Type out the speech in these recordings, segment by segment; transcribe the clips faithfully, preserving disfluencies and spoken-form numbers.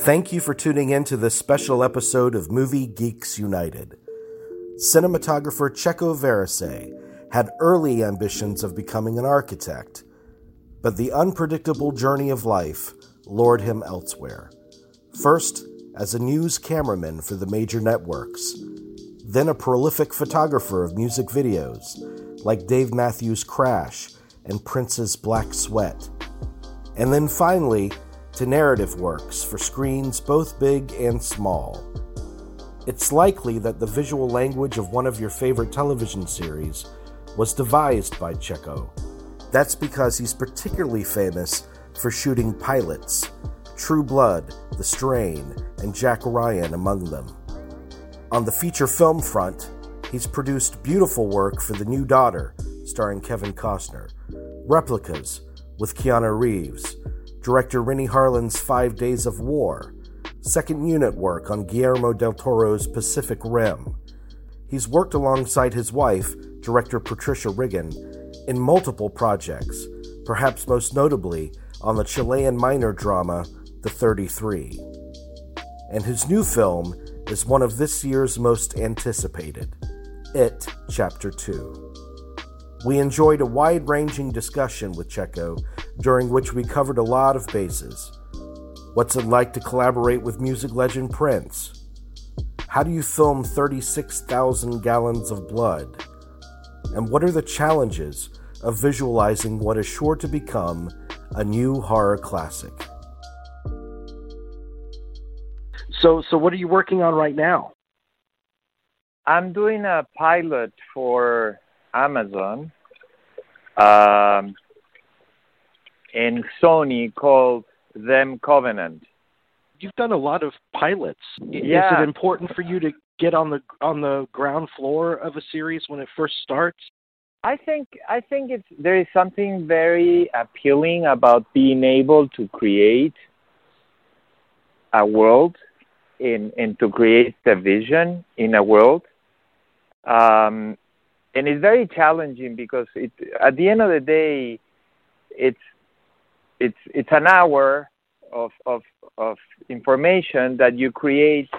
Thank you for tuning in to this special episode of Movie Geeks United. Cinematographer Checo Varese had early ambitions of becoming an architect, but the unpredictable journey of life lured him elsewhere. First, as a news cameraman for the major networks, then a prolific photographer of music videos like Dave Matthews' Crash and Prince's Black Sweat, and then finally to narrative works for screens both big and small. It's likely that the visual language of one of your favorite television series was devised by Checo. That's because he's particularly famous for shooting pilots, True Blood, The Strain, and Jack Ryan among them. On the feature film front, he's produced beautiful work for The New Daughter, starring Kevin Costner, Replicas with Keanu Reeves, director Renny Harlin's Five Days of War, second unit work on Guillermo del Toro's Pacific Rim. He's worked alongside his wife, director Patricia Riggen, in multiple projects, perhaps most notably on the Chilean minor drama The thirty-three. And his new film is one of this year's most anticipated, It Chapter Two. We enjoyed a wide-ranging discussion with Checo, during which we covered a lot of bases. What's it like to collaborate with music legend Prince? How do you film thirty-six thousand gallons of blood? And what are the challenges of visualizing what is sure to become a new horror classic? So, so what are you working on right now? I'm doing a pilot for Amazon um, and Sony called them Covenant. You've done a lot of pilots. Yeah. Is it important for you to get on the on the ground floor of a series when it first starts? I think I think it's there is something very appealing about being able to create a world in and to create the vision in a world. Um, and it's very challenging because it at the end of the day it's it's it's an hour of of, of information that you create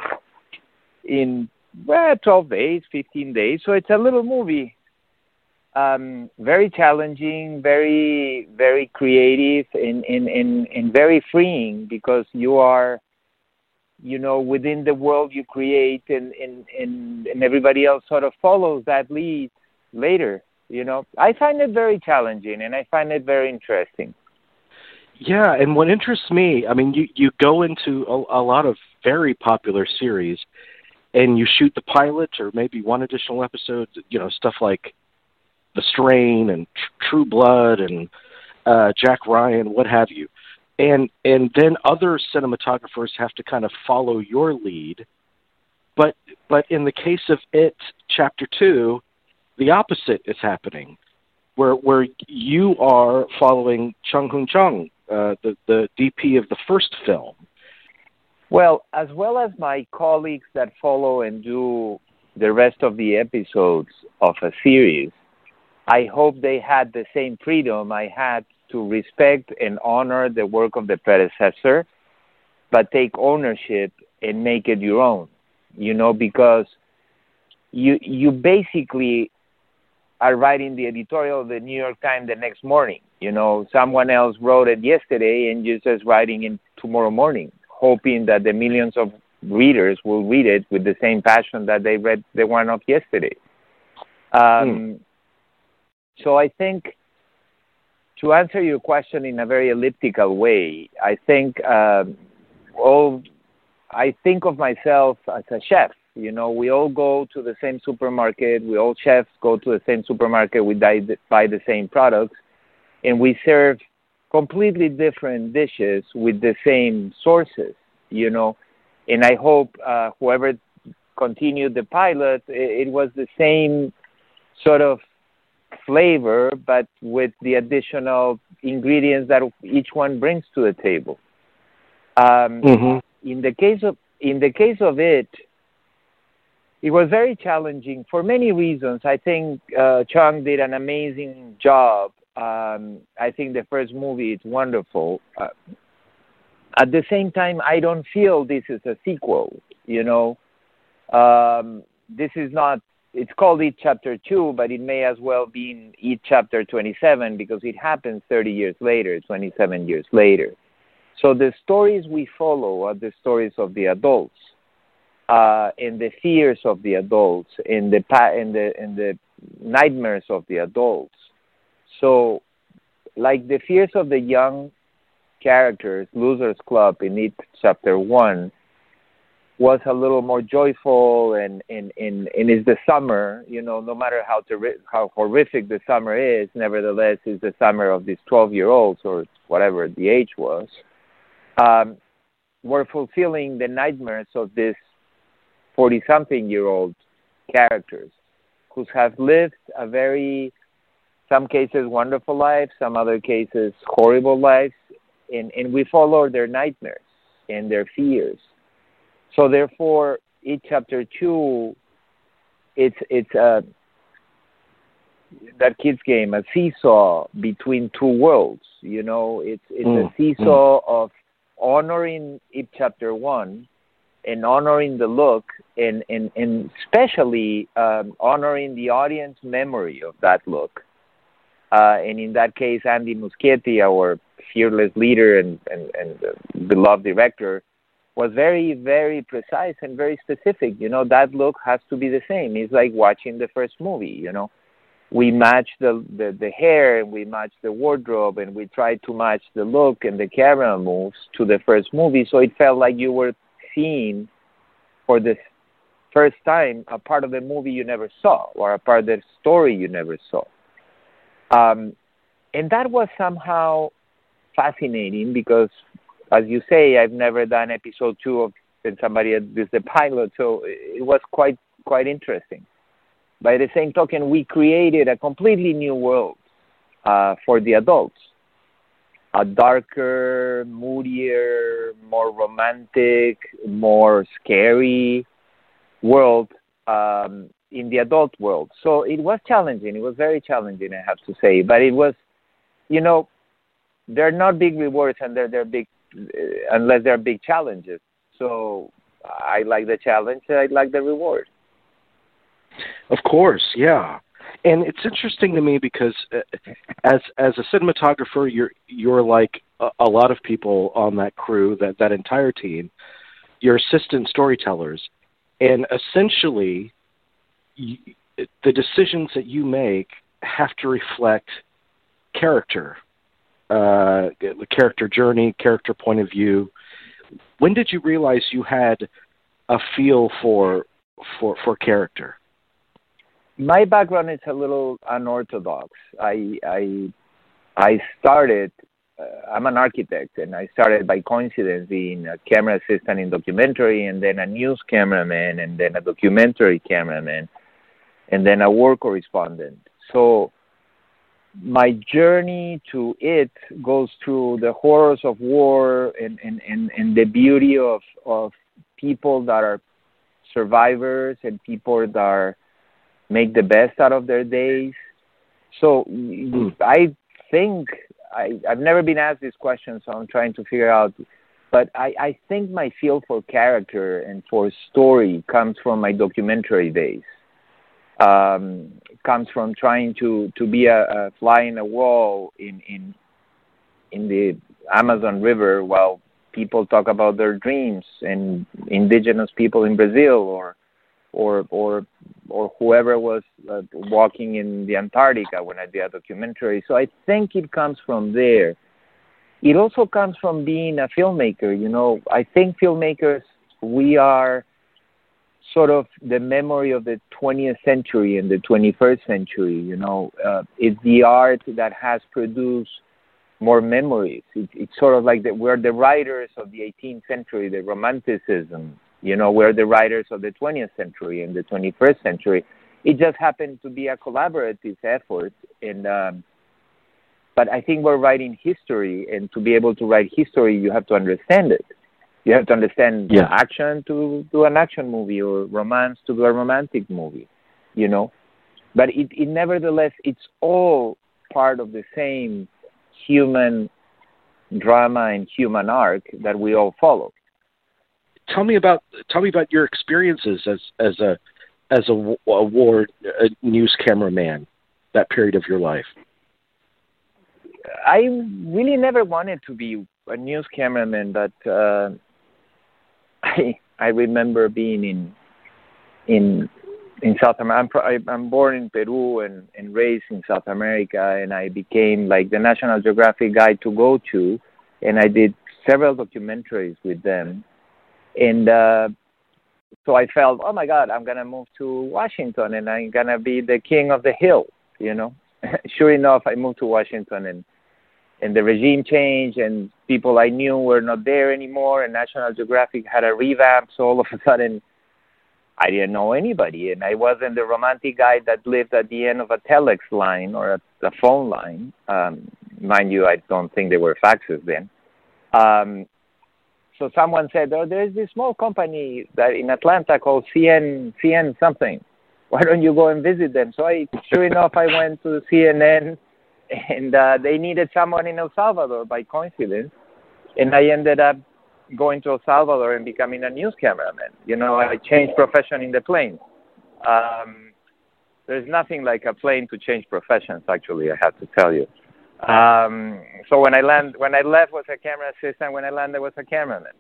in well, twelve days, fifteen days. So it's a little movie. Um, very challenging, very, very creative, and, and, and, and very freeing because you are, you know, within the world you create and, and, and, and everybody else sort of follows that lead later, you know. I find it very challenging and I find it very interesting. Yeah, and what interests me, I mean, you, you go into a, a lot of very popular series and you shoot the pilot or maybe one additional episode, you know, stuff like The Strain and tr- True Blood and uh, Jack Ryan, what have you. And and then other cinematographers have to kind of follow your lead. But but in the case of It Chapter Two, the opposite is happening, where where you are following Chung Hoon Chung, uh, the, the D P of the first film. Well, as well as my colleagues that follow and do the rest of the episodes of a series, I hope they had the same freedom I had to respect and honor the work of the predecessor, but take ownership and make it your own, you know, because you you basically are writing the editorial of the New York Times the next morning. You know, someone else wrote it yesterday and you're just writing it tomorrow morning, hoping that the millions of readers will read it with the same passion that they read the one of yesterday. Um, hmm. So I think, to answer your question in a very elliptical way, I think um, all I think of myself as a chef. You know, we all go to the same supermarket. We all chefs go to the same supermarket. We buy the same products, and we serve completely different dishes with the same sources. You know, and I hope uh, whoever continued the pilot, it, it was the same sort of flavor, but with the additional ingredients that each one brings to the table. Um, mm-hmm. In the case of in the case of it, it was very challenging for many reasons. I think uh, Chung did an amazing job. Um, I think the first movie is wonderful. Uh, At the same time, I don't feel this is a sequel, you know. Um, this is not, it's called It Chapter Two, but it may as well be It Chapter twenty-seven because it happens thirty years later, twenty-seven years later. So the stories we follow are the stories of the adults, uh, and the fears of the adults, and the, pa- and the, and the nightmares of the adults. So like the fears of the young characters, Losers Club in It Chapter One was a little more joyful, and, and, and, and is the summer, you know, no matter how ter- how horrific the summer is, nevertheless, is the summer of these twelve-year-olds or whatever the age was, um, were fulfilling the nightmares of these forty-something-year-old characters who have lived a very, some cases wonderful lives, some other cases horrible lives, and, and we follow their nightmares and their fears. So therefore, each chapter two, it's it's a that kids game, a seesaw between two worlds. You know, it's it's mm. a seesaw mm. of honoring each chapter one, and honoring the look, and and and especially um, honoring the audience memory of that look. Uh, and in that case, Andy Muschietti, our fearless leader and and, and beloved director, was very, very precise and very specific. You know, that look has to be the same. It's like watching the first movie, you know. We match the, the, the hair, and we match the wardrobe, and we try to match the look and the camera moves to the first movie. So it felt like you were seeing for the first time a part of the movie you never saw, or a part of the story you never saw. Um, and that was somehow fascinating because, as you say, I've never done episode two of and somebody did the pilot, so it was quite quite interesting. By the same token, we created a completely new world uh, for the adults, a darker, moodier, more romantic, more scary world um, in the adult world. So it was challenging. It was very challenging, I have to say. But it was, you know, they're not big rewards and they're, they're big unless there are big challenges. So I like the challenge, I like the reward. Of course, yeah. And it's interesting to me because uh, as as a cinematographer, you're you're like a, a lot of people on that crew, that, that entire team, you're assistant storytellers. And essentially, you, the decisions that you make have to reflect character, Uh, character journey, character point of view. When did you realize you had a feel for for for character? My background is a little unorthodox. I I, I started. Uh, I'm an architect, and I started by coincidence being a camera assistant in documentary, and then a news cameraman, and then a documentary cameraman, and then a war correspondent. So my journey to it goes through the horrors of war and, and, and, and the beauty of, of people that are survivors and people that are, make the best out of their days. So mm. I think, I, I've never been asked this question, so I'm trying to figure out, but I, I think my feel for character and for story comes from my documentary days. Um, comes from trying to, to be a, a fly in a wall in, in in the Amazon River while people talk about their dreams and indigenous people in Brazil or or or or whoever was uh, walking in the Antarctica when I did a documentary. So I think it comes from there. It also comes from being a filmmaker. You know, I think filmmakers, we are sort of the memory of the twentieth century and the twenty-first century, you know. Uh, it's the art that has produced more memories. It, it's sort of like that we're the writers of the eighteenth century, the Romanticism, you know, we're the writers of the twentieth century and the twenty-first century. It just happened to be a collaborative effort. And um, but I think we're writing history, and to be able to write history, you have to understand it. You have to understand yeah. action to do an action movie, or romance to do a romantic movie, you know. But it, it nevertheless, it's all part of the same human drama and human arc that we all follow. Tell me about tell me about your experiences as as a as a, a war a news cameraman, that period of your life. I really never wanted to be a news cameraman, but uh, I I remember being in in in South America. I'm, I'm born in Peru and, and raised in South America, and I became like the National Geographic guy to go to, and I did several documentaries with them. And uh, so I felt, oh my God, I'm going to move to Washington and I'm going to be the king of the hill, you know. Sure enough, I moved to Washington and, and the regime changed and people I knew were not there anymore, and National Geographic had a revamp. So all of a sudden, I didn't know anybody, and I wasn't the romantic guy that lived at the end of a telex line or a, a phone line. Um, mind you, I don't think there were faxes then. Um, so someone said, oh, there's this small company that in Atlanta called C N, C N something. Why don't you go and visit them? So I, sure enough, I went to C N N, and uh, they needed someone in El Salvador by coincidence, and I ended up going to El Salvador and becoming a news cameraman. You know, I changed profession in the plane. Um, there's nothing like a plane to change professions, actually, I have to tell you. Um, so when I land, when I left was a camera assistant, when I landed was a cameraman,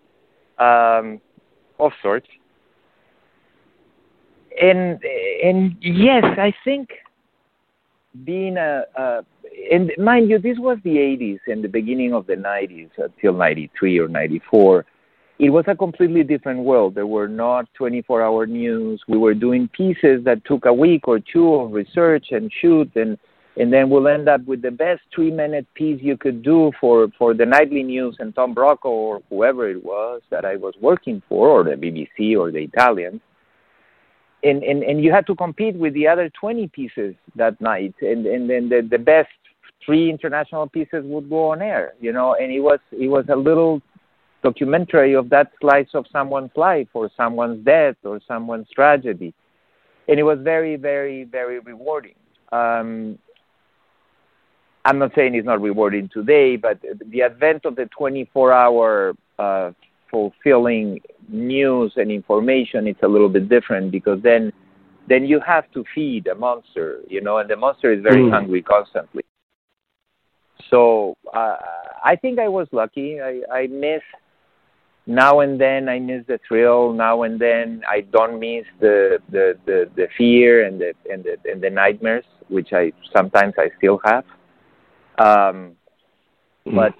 um, of sorts. And, and yes, I think being a, a, and mind you, this was the eighties and the beginning of the nineties until ninety-three or ninety-four. It was a completely different world. There were not twenty-four hour news. We were doing pieces that took a week or two of research and shoot, and, and then we'll end up with the best three-minute piece you could do for, for the nightly news and Tom Brokaw or whoever it was that I was working for, or the B B C or the Italians. And, and, and you had to compete with the other twenty pieces that night, and and then the, the best three international pieces would go on air, you know. And it was it was a little documentary of that slice of someone's life or someone's death or someone's tragedy, and it was very, very, very rewarding. Um, I'm not saying it's not rewarding today, but the advent of the twenty-four hour uh, fulfilling news and information, it's a little bit different, because then then you have to feed a monster, you know, and the monster is very mm. hungry constantly. So uh, I think I was lucky. I, I miss, now and then I miss the thrill. Now and then I don't miss the the, the, the fear and the, and the and the nightmares, which I sometimes I still have. Um, mm. But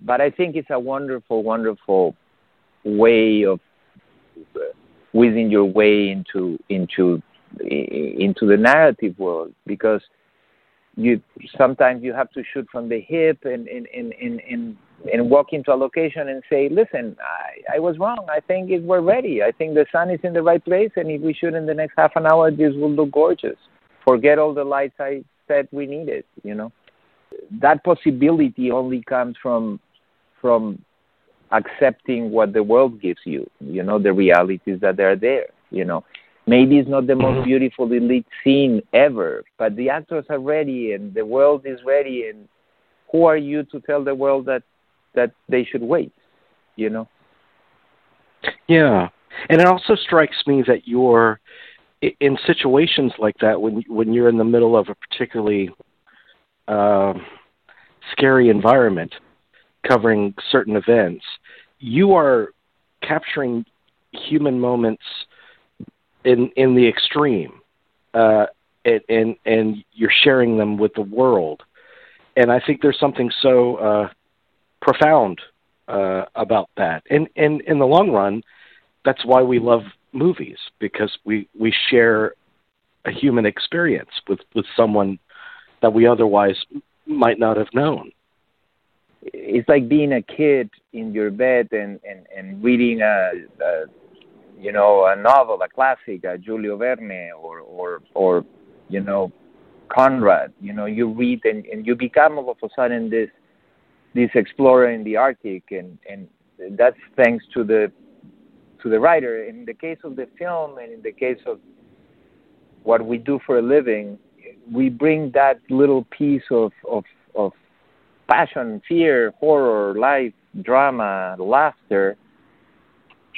but I think it's a wonderful, wonderful way of uh, weaving your way into into into the narrative world, because you sometimes you have to shoot from the hip and and and and, and, and walk into a location and say, listen, I, I was wrong. I think it, we're ready. I think the sun is in the right place, and if we shoot in the next half an hour, this will look gorgeous. Forget all the lights I said we needed, you know. That possibility only comes from from accepting what the world gives you, you know, the realities that are there, you know. Maybe it's not the most beautifully lit scene ever, but the actors are ready and the world is ready, and who are you to tell the world that, that they should wait, you know? Yeah, and it also strikes me that you're, in situations like that, when when you're in the middle of a particularly uh, scary environment, covering certain events, you are capturing human moments in in the extreme, uh, and, and and you're sharing them with the world. And I think there's something so uh, profound uh, about that. And, and in the long run, that's why we love movies, because we, we share a human experience with, with someone that we otherwise might not have known. It's like being a kid in your bed and, and, and reading a, a, you know, a novel, a classic, a Giulio Verne or, or, or, you know, Conrad. You know, you read and, and you become all of a sudden this this explorer in the Arctic, and, and that's thanks to the to the writer. In the case of the film and in the case of what we do for a living, we bring that little piece of of, of passion, fear, horror, life, drama, laughter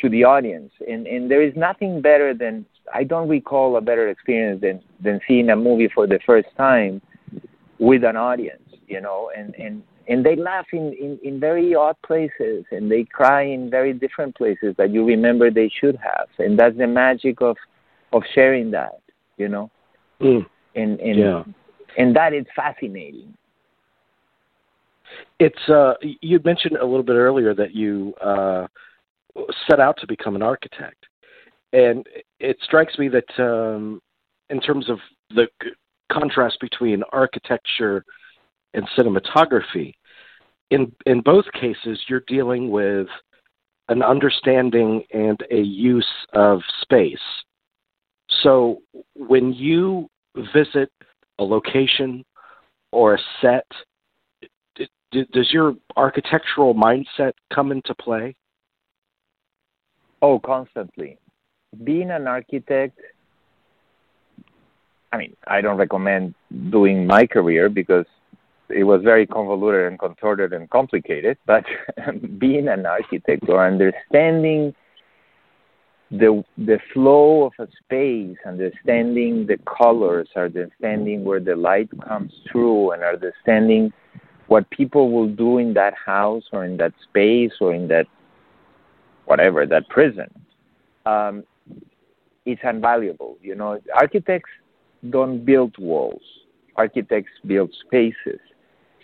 to the audience. And and there is nothing better than, I don't recall a better experience than, than seeing a movie for the first time with an audience, you know, and, and, and they laugh in, in, in very odd places, and they cry in very different places that you remember they should have. And that's the magic of, of sharing that, you know. Mm. And and, yeah. and that is fascinating. It's uh, you mentioned a little bit earlier that you uh, set out to become an architect, and it strikes me that um, in terms of the contrast between architecture and cinematography, in in both cases you're dealing with an understanding and a use of space. So when you visit a location or a set, d- d- does your architectural mindset come into play? Oh, constantly. Being an architect, I mean, I don't recommend doing my career because it was very convoluted and contorted and complicated, but being an architect or understanding the the flow of a space, understanding the colors, understanding where the light comes through, and understanding what people will do in that house or in that space or in that, whatever, that prison, um, is invaluable. You know, architects don't build walls. Architects build spaces.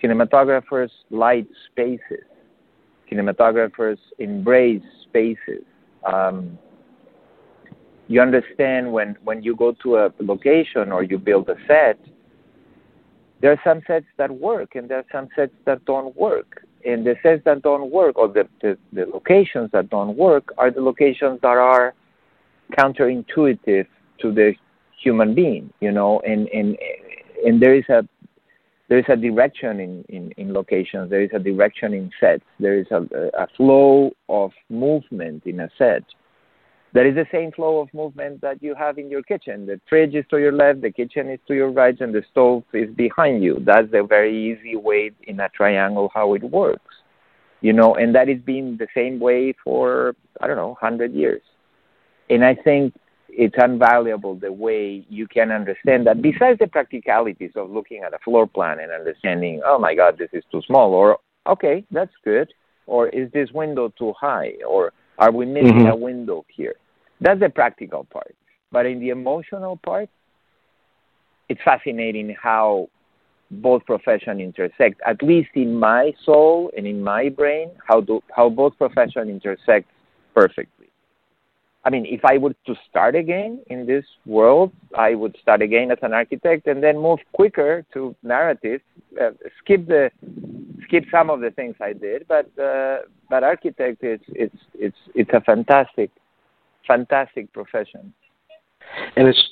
Cinematographers light spaces. Cinematographers embrace spaces. Um, You understand when, when you go to a location or you build a set, there are some sets that work and there are some sets that don't work. And the sets that don't work, or the, the, the locations that don't work, are the locations that are counterintuitive to the human being, you know, and, and, and there is a there is a direction in, in, in locations, there is a direction in sets, there is a, a flow of movement in a set. There is the same flow of movement that you have in your kitchen. The fridge is to your left, the kitchen is to your right, and the stove is behind you. That's the very easy way in a triangle how it works, you know, and that has been the same way for, I don't know, one hundred years. And I think it's invaluable the way you can understand that, besides the practicalities of looking at a floor plan and understanding, oh, my God, this is too small, or, okay, that's good, or is this window too high, or are we missing mm-hmm. a window here? That's the practical part. But in the emotional part, it's fascinating how both professions intersect, at least in my soul and in my brain, how do, how both professions intersect perfectly. I mean, if I were to start again in this world, I would start again as an architect and then move quicker to narrative, uh, skip the skip some of the things I did, but uh, but architect is it's it's it's a fantastic Fantastic profession. And it's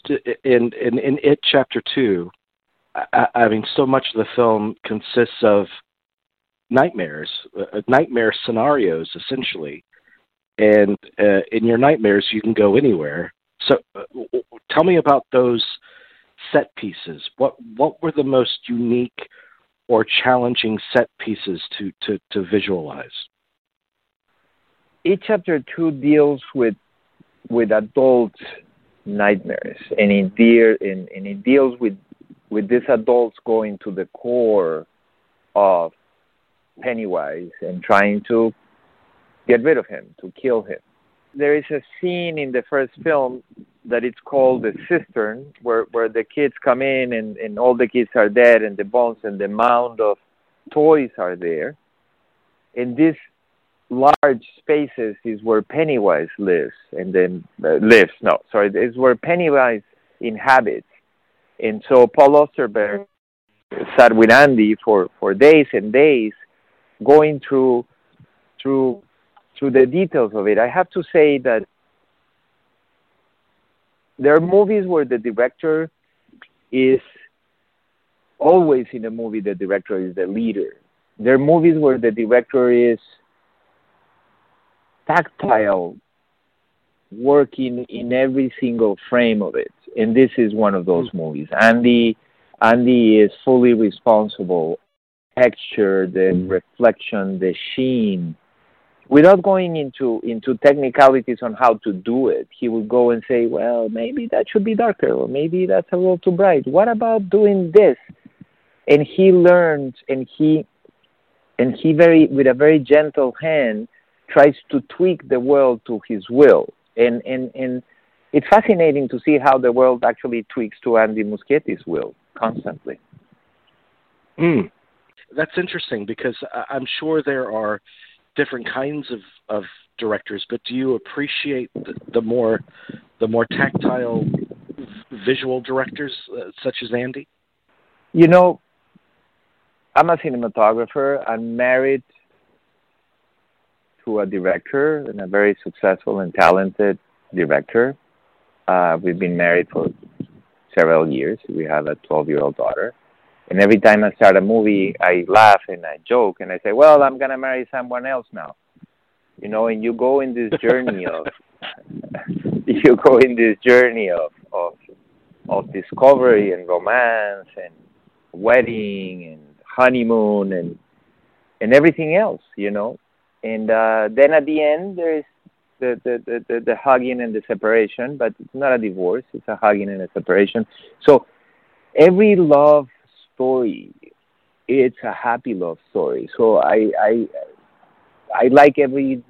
in in, in It Chapter Two. I, I mean, so much of the film consists of nightmares, uh, nightmare scenarios, essentially. And uh, in your nightmares, you can go anywhere. So, uh, tell me about those set pieces. What what were the most unique or challenging set pieces to to, to visualize? It Chapter Two deals with with adult nightmares, and it, deal, and, and it deals with with these adults going to the core of Pennywise and trying to get rid of him, to kill him. There is a scene in the first film that it's called The Cistern, where, where the kids come in and, and all the kids are dead, and the bones and the mound of toys are there. And this large spaces is where Pennywise lives, and then uh, lives, no, sorry, it's where Pennywise inhabits. And so Paul Osterberg sat with Andy for, for days and days going through, through, through the details of it. I have to say that there are movies where the director is always in a movie, the director is the leader. There are movies where the director is tactile, working in every single frame of it, and this is one of those movies. Andy, Andy is fully responsible texture, the reflection, the sheen. Without going into, into technicalities on how to do it, he would go and say, well, maybe that should be darker, or maybe that's a little too bright. What about doing this? And he learned, and he, and he very, with a very gentle hand, tries to tweak the world to his will. And, and, and it's fascinating to see how the world actually tweaks to Andy Muschietti's will constantly. Mm. That's interesting, because I'm sure there are different kinds of, of directors, but do you appreciate the, the more the more tactile visual directors uh, such as Andy? You know, I'm a cinematographer. I'm married to a director, and a very successful and talented director. Uh, we've been married for several years. We have a twelve-year-old daughter. And every time I start a movie, I laugh and I joke and I say, well, I'm going to marry someone else now. You know, and you go in this journey of, you go in this journey of, of, of discovery and romance and wedding and honeymoon and, and everything else, you know. And uh, then at the end, there is the, the, the, the, the hugging and the separation, but it's not a divorce. It's a hugging and a separation. So every love story, it's a happy love story. So I, I, I like every,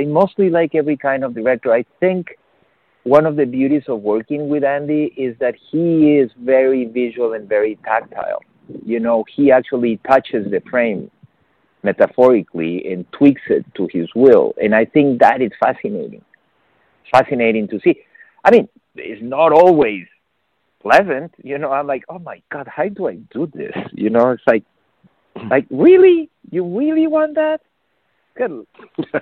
I mostly like every kind of director. I think one of the beauties of working with Andy is that he is very visual and very tactile. You know, he actually touches the frame metaphorically and tweaks it to his will. And I think that is fascinating, fascinating to see. I mean, it's not always pleasant, you know. I'm like, oh my God, how do I do this? You know, it's like, like really, you really want that? Good.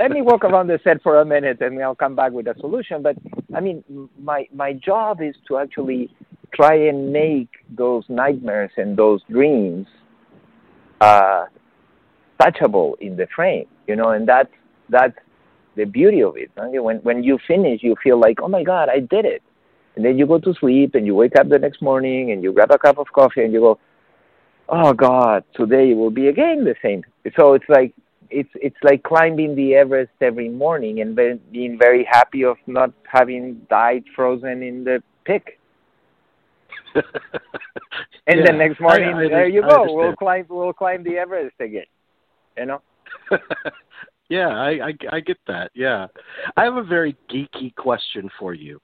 Let me walk around the set for a minute, and I'll come back with a solution. But I mean, my my job is to actually try and make those nightmares and those dreams uh, touchable in the frame, you know. And that's that's the beauty of it. Right? When when you finish, you feel like, oh my God, I did it. And then you go to sleep, and you wake up the next morning, and you grab a cup of coffee, and you go, "Oh God, today will be again the same." So it's like it's it's like climbing the Everest every morning, and be, being very happy of not having died frozen in the pick. and yeah. The next morning, I, I, there you go. We'll climb, we'll climb the Everest again. You know. yeah, I, I I get that. Yeah, I have a very geeky question for you.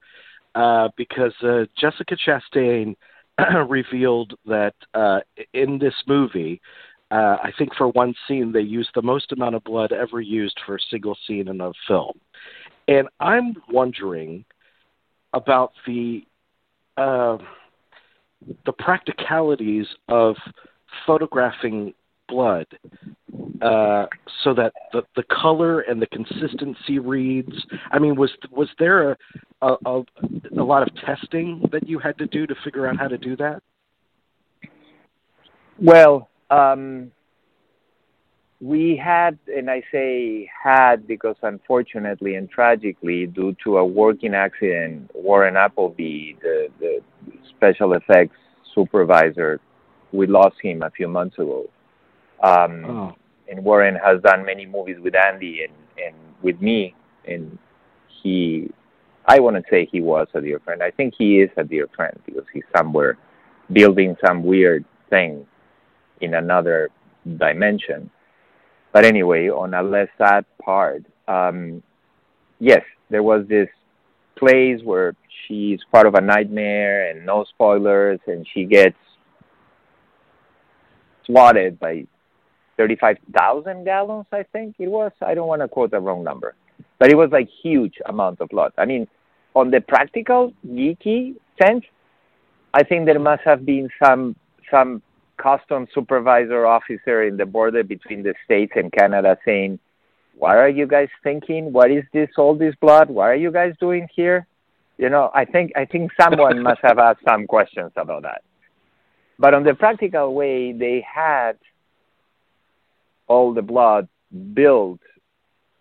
Uh, because uh, Jessica Chastain revealed that uh, in this movie, uh, I think for one scene, they used the most amount of blood ever used for a single scene in a film. And I'm wondering about the uh, the practicalities of photographing blood uh, so that the, the color and the consistency reads. I mean, was was there a, a, a, a lot of testing that you had to do to figure out how to do that? Well, um, we had, and I say had because unfortunately and tragically, due to a working accident, Warren Appleby, the, the special effects supervisor, we lost him a few months ago. Um, oh. And Warren has done many movies with Andy and, and with me, and he, I wouldn't say he was a dear friend. I think he is a dear friend because he's somewhere building some weird thing in another dimension. But anyway, on a less sad part, um, yes, there was this place where she's part of a nightmare and no spoilers, and she gets swatted by thirty-five thousand gallons, I think it was. I don't want to quote the wrong number. But it was like huge amount of blood. I mean, on the practical, geeky sense, I think there must have been some some custom supervisor officer in the border between the States and Canada saying, what are you guys thinking? What is this, all this blood? What are you guys doing here? You know, I think I think someone must have asked some questions about that. But on the practical way, they had all the blood built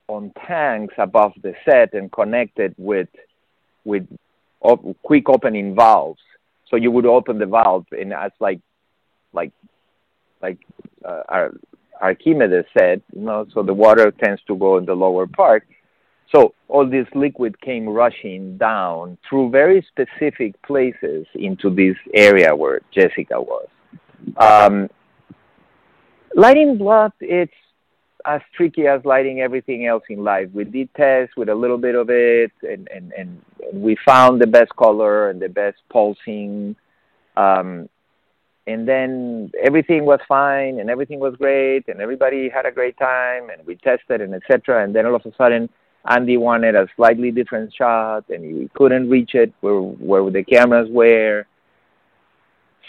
on tanks above the set and connected with with op- quick opening valves. So you would open the valve, and as like like like uh, Ar- Archimedes said, you know, so the water tends to go in the lower part. So all this liquid came rushing down through very specific places into this area where Jessica was. Um, lighting blood, it's as tricky as lighting everything else in life. We did tests with a little bit of it, and, and, and we found the best color and the best pulsing. Um, and then everything was fine, and everything was great, and everybody had a great time, and we tested, and et cetera. And then all of a sudden, Andy wanted a slightly different shot, and he couldn't reach it where, where the cameras were.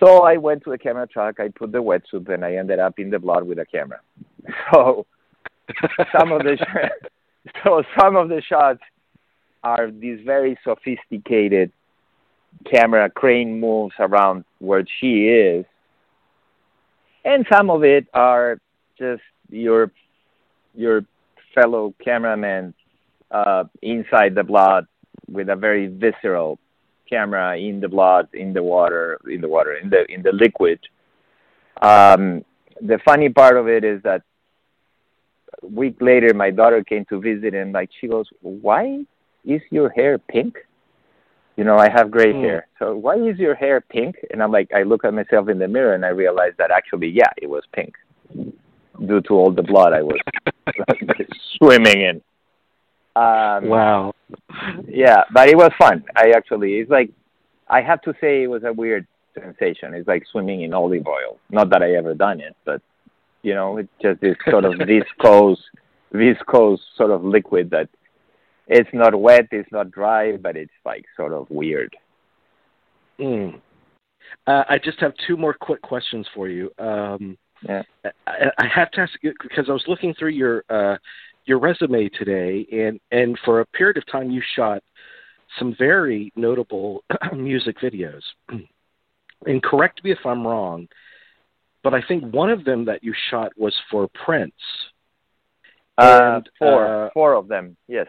So I went to the camera truck, I put the wetsuit, and I ended up in the blood with a camera. So some of the sh- so some of the shots are these very sophisticated camera crane moves around where she is, and some of it are just your your fellow cameraman uh, inside the blood with a very visceral camera in the blood, in the water, in the water, in the in the liquid. Um, the funny part of it is that a week later, my daughter came to visit, and like she goes, "Why is your hair pink?" You know, I have gray mm. hair, so why is your hair pink? And I'm like, I look at myself in the mirror, and I realize that actually, yeah, it was pink due to all the blood I was swimming in. Um, wow. Yeah, but it was fun. I actually, it's like, I have to say it was a weird sensation. It's like swimming in olive oil. Not that I ever done it, but, you know, it's just this sort of viscose, viscose sort of liquid that it's not wet, it's not dry, but it's like sort of weird. Mm. Uh, I just have two more quick questions for you. Um, yeah. I, I have to ask you, because I was looking through your... Uh, your resume today, and, and for a period of time you shot some very notable music videos. And correct me if I'm wrong, but I think one of them that you shot was for Prince. And, uh, four, uh, four of them, yes,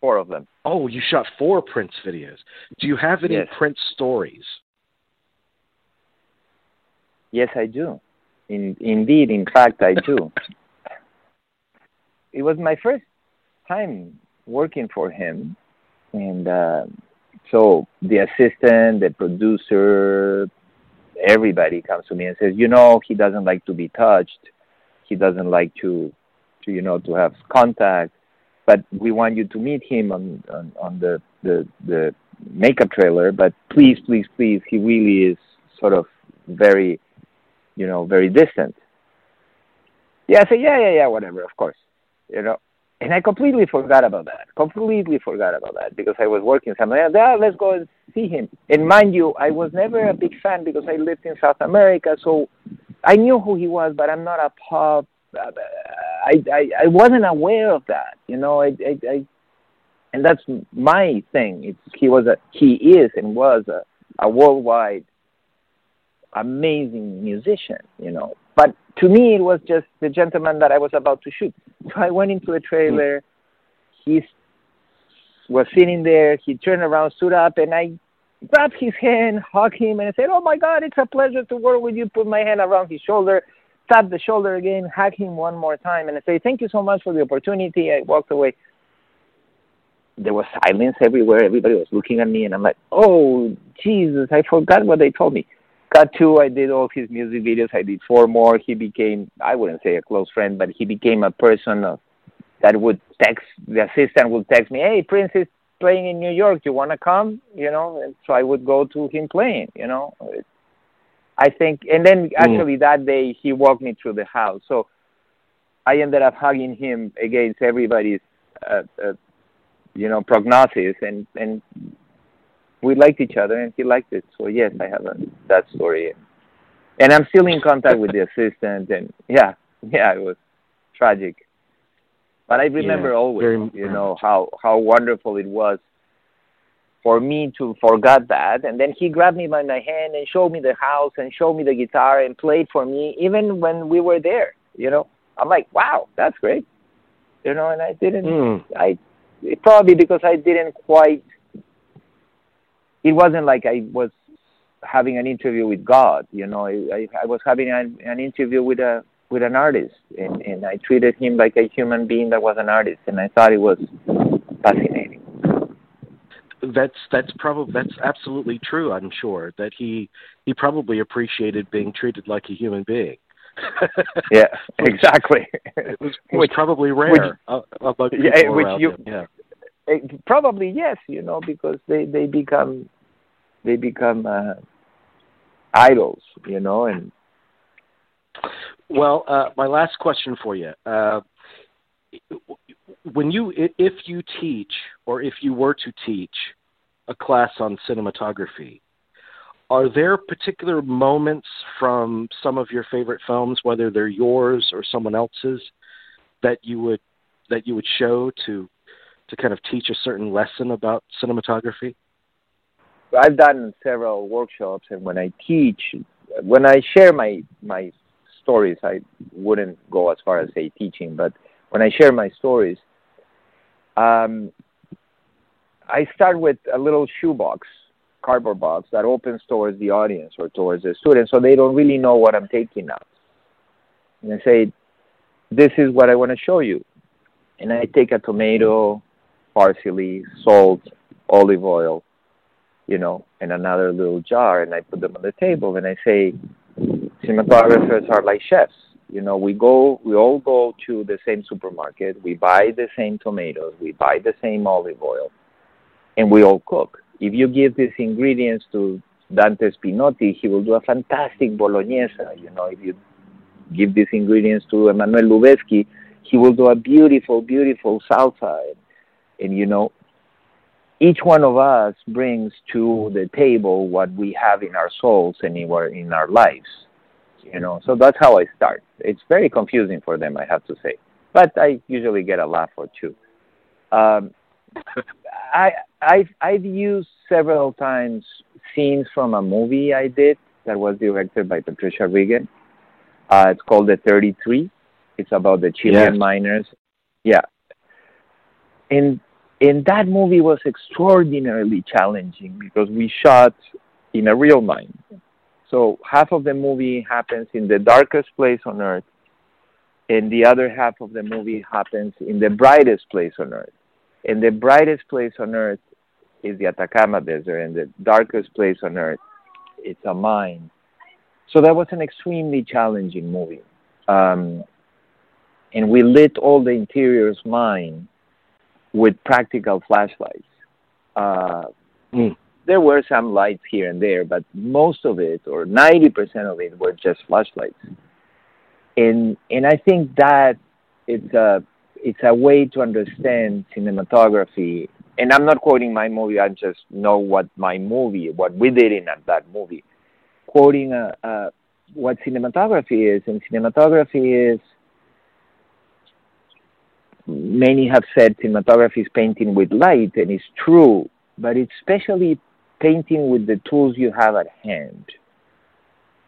four of them. Oh, you shot four Prince videos. Do you have any yes. Prince stories? Yes, I do. In, indeed, in fact, I do. It was my first time working for him, and uh, so the assistant, the producer, everybody comes to me and says, you know, he doesn't like to be touched. He doesn't like to, to you know, to have contact, but we want you to meet him on, on, on the, the, the makeup trailer, but please, please, please, he really is sort of very, you know, very distant. Yeah, I said, yeah, yeah, yeah, whatever, of course. You know, and I completely forgot about that. Completely forgot about that because I was working somewhere. Ah, let's go and see him. And mind you, I was never a big fan because I lived in South America, so I knew who he was, but I'm not a pop. I I, I wasn't aware of that, you know. I, I I and that's my thing. It's he was a he is and was a, a worldwide amazing musician, you know. But to me, it was just the gentleman that I was about to shoot. So I went into a trailer. He was sitting there. He turned around, stood up, and I grabbed his hand, hugged him, and I said, oh, my God, it's a pleasure to work with you. Put my hand around his shoulder, tapped the shoulder again, hugged him one more time, and I said, thank you so much for the opportunity. I walked away. There was silence everywhere. Everybody was looking at me, and I'm like, oh, Jesus, I forgot what they told me. Cut two, I did all his music videos. I did four more. He became, I wouldn't say a close friend, but he became a person of, that would text, the assistant would text me, hey, Prince is playing in New York. You want to come? You know, and so I would go to him playing, you know. I think, and then actually mm. that day he walked me through the house. So I ended up hugging him against everybody's, uh, uh, you know, prognosis and, and, we liked each other, and he liked it. So, yes, I have a, that story. And I'm still in contact with the assistant. And, yeah, yeah, it was tragic. But I remember yeah, always, very, you know, how, how wonderful it was for me to forget that. And then he grabbed me by my hand and showed me the house and showed me the guitar and played for me, even when we were there, you know. I'm like, wow, that's great. You know, and I didn't, mm. I probably because I didn't quite... It wasn't like I was having an interview with God. You know, I, I was having an, an interview with a with an artist, and, and I treated him like a human being that was an artist, and I thought it was fascinating. That's that's probably that's absolutely true. I'm sure that he he probably appreciated being treated like a human being. Yeah, which, exactly. It was, it was which, probably rare. Which, uh, yeah, which you, yeah. It, probably yes, you know, because they, they become they become uh, idols, you know. And well, uh, my last question for you: uh, when you, if you teach, or if you were to teach a class on cinematography, are there particular moments from some of your favorite films, whether they're yours or someone else's, that you would that you would show to to kind of teach a certain lesson about cinematography? I've done several workshops, and when I teach, when I share my my stories, I wouldn't go as far as say teaching, but when I share my stories, um, I start with a little shoebox, cardboard box that opens towards the audience or towards the students, so they don't really know what I'm taking out. And I say, this is what I want to show you. And I take a tomato, parsley, salt, olive oil, you know, and another little jar, and I put them on the table, and I say, cinematographers are like chefs. You know, we go, we all go to the same supermarket, we buy the same tomatoes, we buy the same olive oil, and we all cook. If you give these ingredients to Dante Spinotti, he will do a fantastic bolognese. You know, if you give these ingredients to Emmanuel Lubezki, he will do a beautiful, beautiful salsa. And, and, you know, each one of us brings to the table what we have in our souls and in our lives. You know, so that's how I start. It's very confusing for them, I have to say. But I usually get a laugh or two. Um, I, I've, I've used several times scenes from a movie I did that was directed by Patricia Riggen. Uh, it's called The thirty-three. It's about the Chilean yes. miners. Yeah. And, and that movie was extraordinarily challenging because we shot in a real mine. So half of the movie happens in the darkest place on earth, and the other half of the movie happens in the brightest place on earth. And the brightest place on earth is the Atacama Desert, and the darkest place on earth, it's a mine. So that was an extremely challenging movie. Um, and we lit all the interiors mine with practical flashlights. Uh, mm. There were some lights here and there, but most of it, or ninety percent of it, were just flashlights. And and I think that it's a... it's a way to understand cinematography. And I'm not quoting my movie. I just know what my movie, what we did in that movie. Quoting uh, uh, what cinematography is. And cinematography is, many have said cinematography is painting with light, and it's true, but it's especially painting with the tools you have at hand.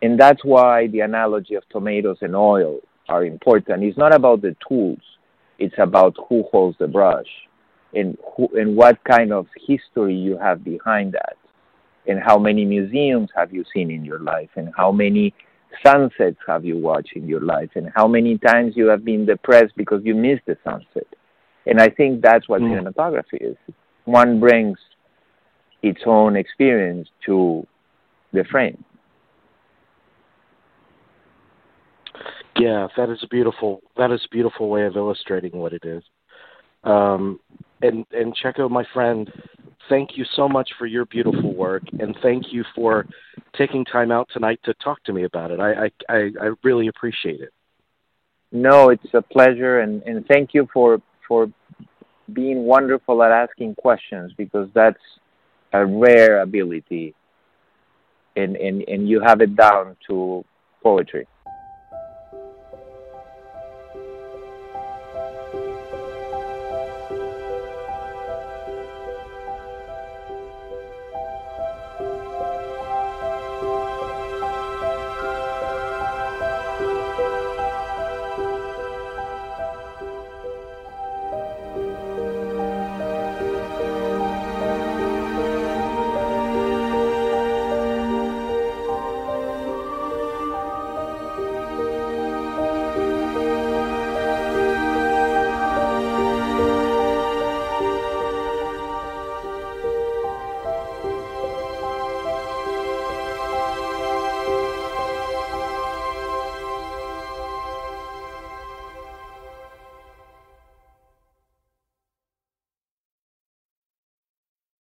And that's why the analogy of tomatoes and oil are important. It's not about the tools. It's about who holds the brush and who, and what kind of history you have behind that, and how many museums have you seen in your life, and how many sunsets have you watched in your life, and how many times you have been depressed because you missed the sunset. And I think that's what mm. cinematography is. One brings its own experience to the frame. Yeah, that is a beautiful that is a beautiful way of illustrating what it is. Um, and and Checo, my friend, thank you so much for your beautiful work, and thank you for taking time out tonight to talk to me about it. I I, I, I really appreciate it. No, it's a pleasure, and, and thank you for for being wonderful at asking questions, because that's a rare ability, and and, and you have it down to poetry.